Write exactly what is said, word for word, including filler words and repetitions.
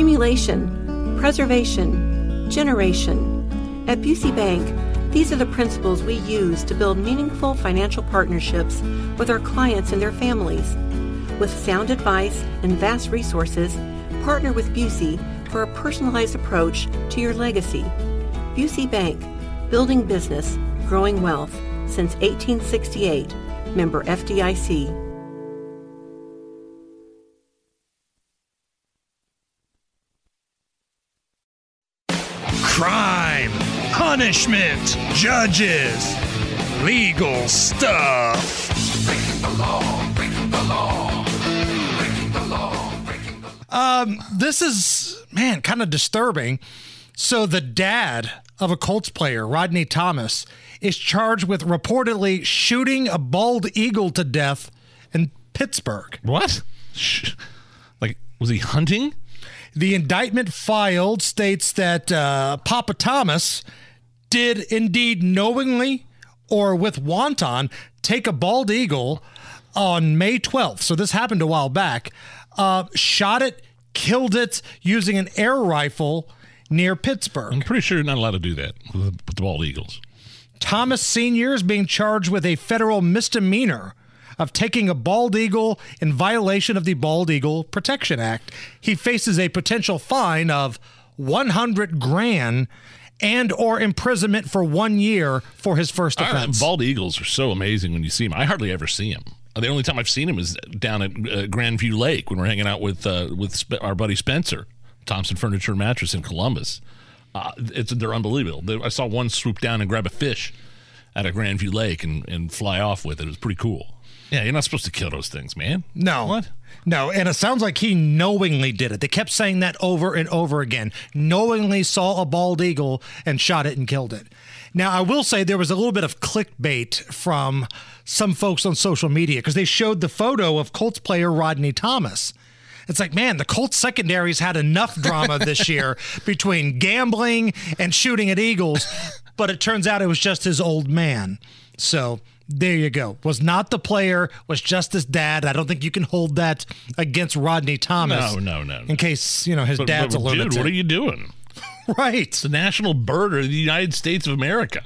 accumulation, preservation, generation. At Busey Bank, these are the principles we use to build meaningful financial partnerships with our clients and their families. With sound advice and vast resources, partner with Busey for a personalized approach to your legacy. Busey Bank, building business, growing wealth since eighteen sixty-eight, member F D I C. Crime, punishment, judges, legal stuff. Breaking the law, breaking the law, breaking the law, breaking the law. Um, this is, man, kind of disturbing. So the dad of a Colts player, Rodney Thomas, is charged with reportedly shooting a bald eagle to death in Pittsburgh. What? Like, was he hunting? The indictment filed states that uh, Papa Thomas did indeed knowingly or with wanton take a bald eagle on May twelfth. So this happened a while back. Uh, shot it, killed it using an air rifle near Pittsburgh. I'm pretty sure you're not allowed to do that with the bald eagles. Thomas Senior is being charged with a federal misdemeanor of taking a bald eagle in violation of the Bald Eagle Protection Act. He faces a potential fine of one hundred grand and or imprisonment for one year for his first offense. I, bald eagles are so amazing when you see them. I hardly ever see them. The only time I've seen them is down at uh, Grandview Lake when we're hanging out with uh, with Sp- our buddy Spencer, Thompson Furniture Mattress in Columbus. Uh, it's they're unbelievable. They, I saw one swoop down and grab a fish out of Grandview Lake and, and fly off with it. It was pretty cool. Yeah, you're not supposed to kill those things, man. No. What? No, and it sounds like he knowingly did it. They kept saying that over and over again. Knowingly saw a bald eagle and shot it and killed it. Now, I will say there was a little bit of clickbait from some folks on social media because they showed the photo of Colts player Rodney Thomas. It's like, man, the Colts secondary's had enough drama this year between gambling and shooting at eagles, but it turns out it was just his old man. So there you go. Was not the player, was just his dad. I don't think you can hold that against Rodney Thomas. No, no, no. no. In case, you know, his but, dad's but, a little bit. Dude, what are you doing? Right. It's the national bird of the United States of America.